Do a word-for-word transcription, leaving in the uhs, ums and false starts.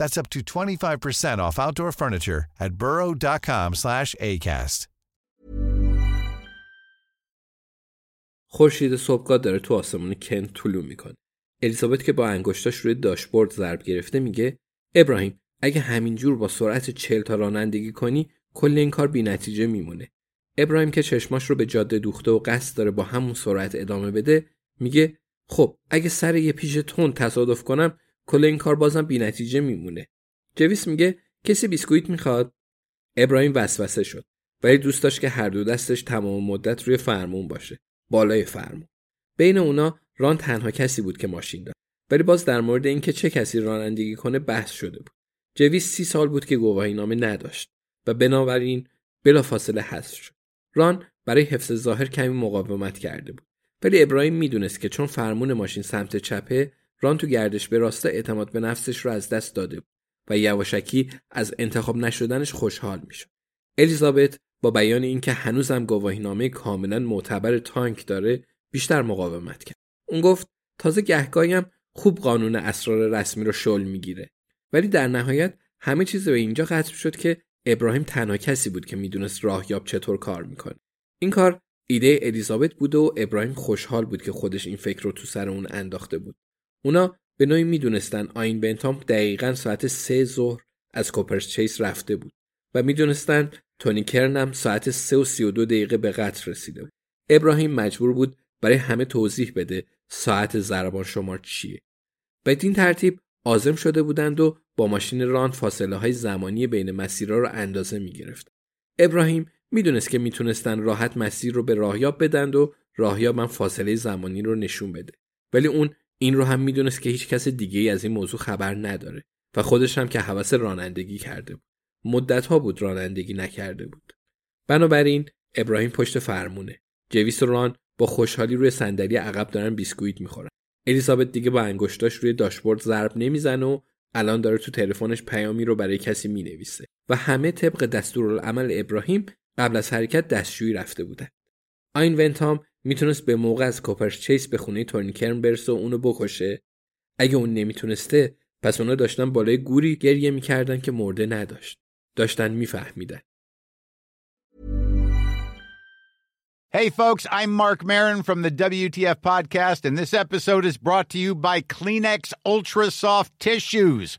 That's up to twenty-five percent off outdoor furniture at burrow.com slash acast. خورشید صبحگاه داره تو آسمون کنت طلوع میکنه. الیزابت که با انگشتاش روی داشبورد ضرب گرفته میگه ابراهیم اگه همینجور با سرعت چهل تا رانندگی کنی کل این کار بی‌نتیجه میمونه. ابراهیم که چشماش رو به جاده دوخته و قصد داره با همون سرعت ادامه بده میگه خب اگه سر یه پیچ تند تصادف کنم کل این کار بازم بی نتیجه میمونه. جویس میگه کسی بیسکویت میخواد؟ ابراهیم وسوسه شد ولی دوست داشت که هر دو دستش تمام مدت روی فرمون باشه، بالای فرمون. بین اونا ران تنها کسی بود که ماشین داشت ولی باز در مورد اینکه چه کسی رانندگی کنه بحث شده بود. جویس سی سال بود که گواهینامه نداشت و بنابراین بلافاصله حذف شد. ران برای حفظ ظاهر کمی مقاومت کرده بود ولی ابراهیم میدونست که چون فرمون ماشین سمت چپه، ران تو گردش به راستا اعتماد به نفسش رو از دست داده بود و یواشکی از انتخاب نشدنش خوشحال میشد. الیزابت با بیان اینکه هنوزم گواهینامه کاملا معتبر تانک داره بیشتر مقاومت کرد. اون گفت تازه گهگاهی هم خوب قانون اسرار رسمی رو شل میگیره. ولی در نهایت همه چیز به اینجا ختم شد که ابراهیم تنها کسی بود که میدونست راهیاب چطور کار میکنه. این کار ایده الیزابت بود و ابراهیم خوشحال بود که خودش این فکر رو تو سر اون انداخته بود. اونا به نوعی می دونستن ایین ونتام دقیقاً ساعت سه ظهر از کوپرز چیس رفته بود و می دونستن تونی کرن هم ساعت سه و سی و دو دقیقه به قطر رسیده بود. ابراهیم مجبور بود برای همه توضیح بده ساعت ضربان شمار چیه. بدین ترتیب عازم شده بودند و با ماشین ران فاصله های زمانی بین مسیرها رو اندازه می گرفت. ابراهیم می دونست که می تونستن راحت مسیر رو به راهیاب بدند و راهیاب هم فاصله زمانی رو نشون بده. ولی اون این رو هم میدونست که هیچ کس دیگه‌ای از این موضوع خبر نداره و خودش هم که هوس رانندگی کرده بود. مدت‌ها بود رانندگی نکرده بود. بنابراین ابراهیم پشت فرمونه. جویس و ران با خوشحالی روی صندلی عقب دارن بیسکویت میخورن. الیزابت دیگه با انگشتاش روی داشبورد ضرب نمیزنه و الان داره تو تلفنش پیامی رو برای کسی مینویسه و همه طبق دستورالعمل ابراهیم قبل از حرکت دستشویی رفته بودن. ایین ونتام میتونست به موقع از کوپرز چیس به خونه تونی کرن برسه و اونو بکشه. اگه اون نمیتونسته پس اونا داشتن بالای گوری گریه میکردن که مرده نداشت. داشتن میفهمیدن. Hey folks, I'm Mark Maron from the W T F podcast and this episode is brought to you by Kleenex Ultra Soft Tissues,